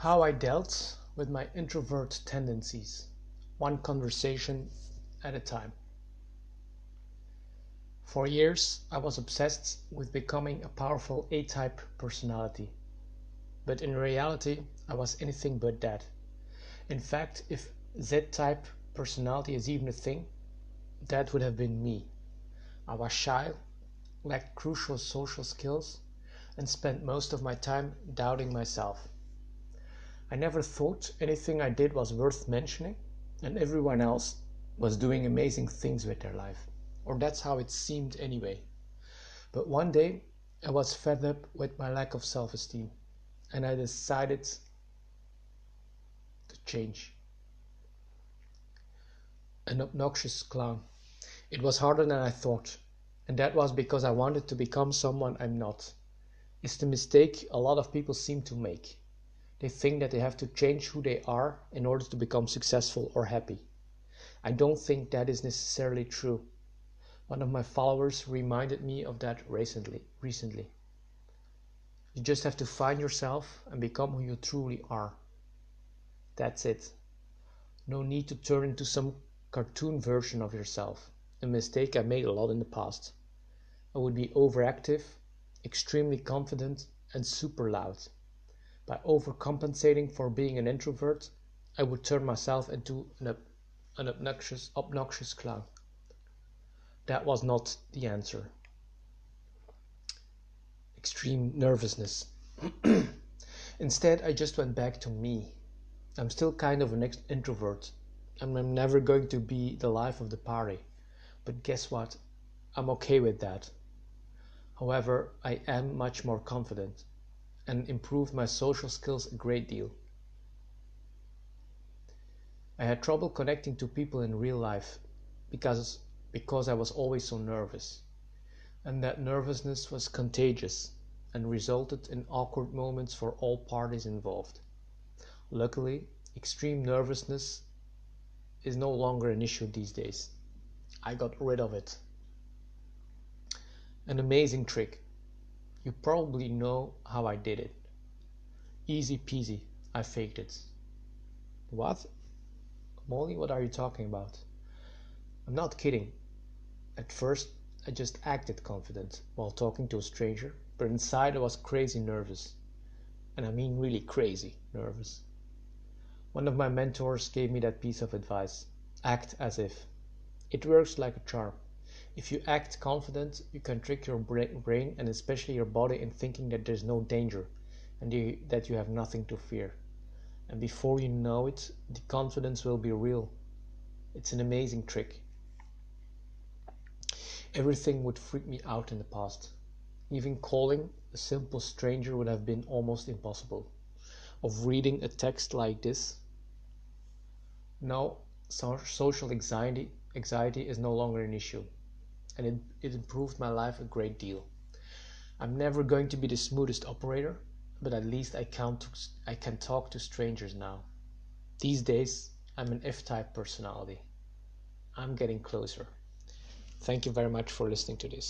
How I dealt with my introvert tendencies, one conversation at a time. For years, I was obsessed with becoming a powerful A-type personality. But in reality, I was anything but that. In fact, if Z-type personality is even a thing, that would have been me. I was shy, lacked crucial social skills, and spent most of my time doubting myself. I never thought anything I did was worth mentioning, and everyone else was doing amazing things with their life, or that's how it seemed anyway. But one day, I was fed up with my lack of self-esteem, and I decided to change. An obnoxious clown. It was harder than I thought, and that was because I wanted to become someone I'm not. It's the mistake a lot of people seem to make. They think that they have to change who they are in order to become successful or happy. I don't think that is necessarily true. One of my followers reminded me of that recently. You just have to find yourself and become who you truly are. That's it. No need to turn into some cartoon version of yourself, a mistake I made a lot in the past. I would be overactive, extremely confident, and super loud. By overcompensating for being an introvert, I would turn myself into an obnoxious clown. That was not the answer. Extreme nervousness. Instead, I just went back to me. I'm still kind of an introvert, and I'm never going to be the life of the party. But guess what? I'm okay with that. However, I am much more confident and improved my social skills a great deal. I had trouble connecting to people in real life because I was always so nervous. And that nervousness was contagious and resulted in awkward moments for all parties involved. Luckily, extreme nervousness is no longer an issue these days. I got rid of it. An amazing trick. You probably know how I did it. Easy peasy, I faked it. What? Molly, what are you talking about? I'm not kidding. At first, I just acted confident while talking to a stranger, but inside I was crazy nervous. And I mean really crazy nervous. One of my mentors gave me that piece of advice. Act as if. It works like a charm. If you act confident, you can trick your brain and especially your body in thinking that there's no danger and that you have nothing to fear. And before you know it, the confidence will be real. It's an amazing trick. Everything would freak me out in the past. Even calling a simple stranger would have been almost impossible. Of reading a text like this. Now, social anxiety is no longer an issue. And it improved my life a great deal. I'm never going to be the smoothest operator, but at least I can talk to strangers now. These days, I'm an F-type personality. I'm getting closer. Thank you very much for listening to this.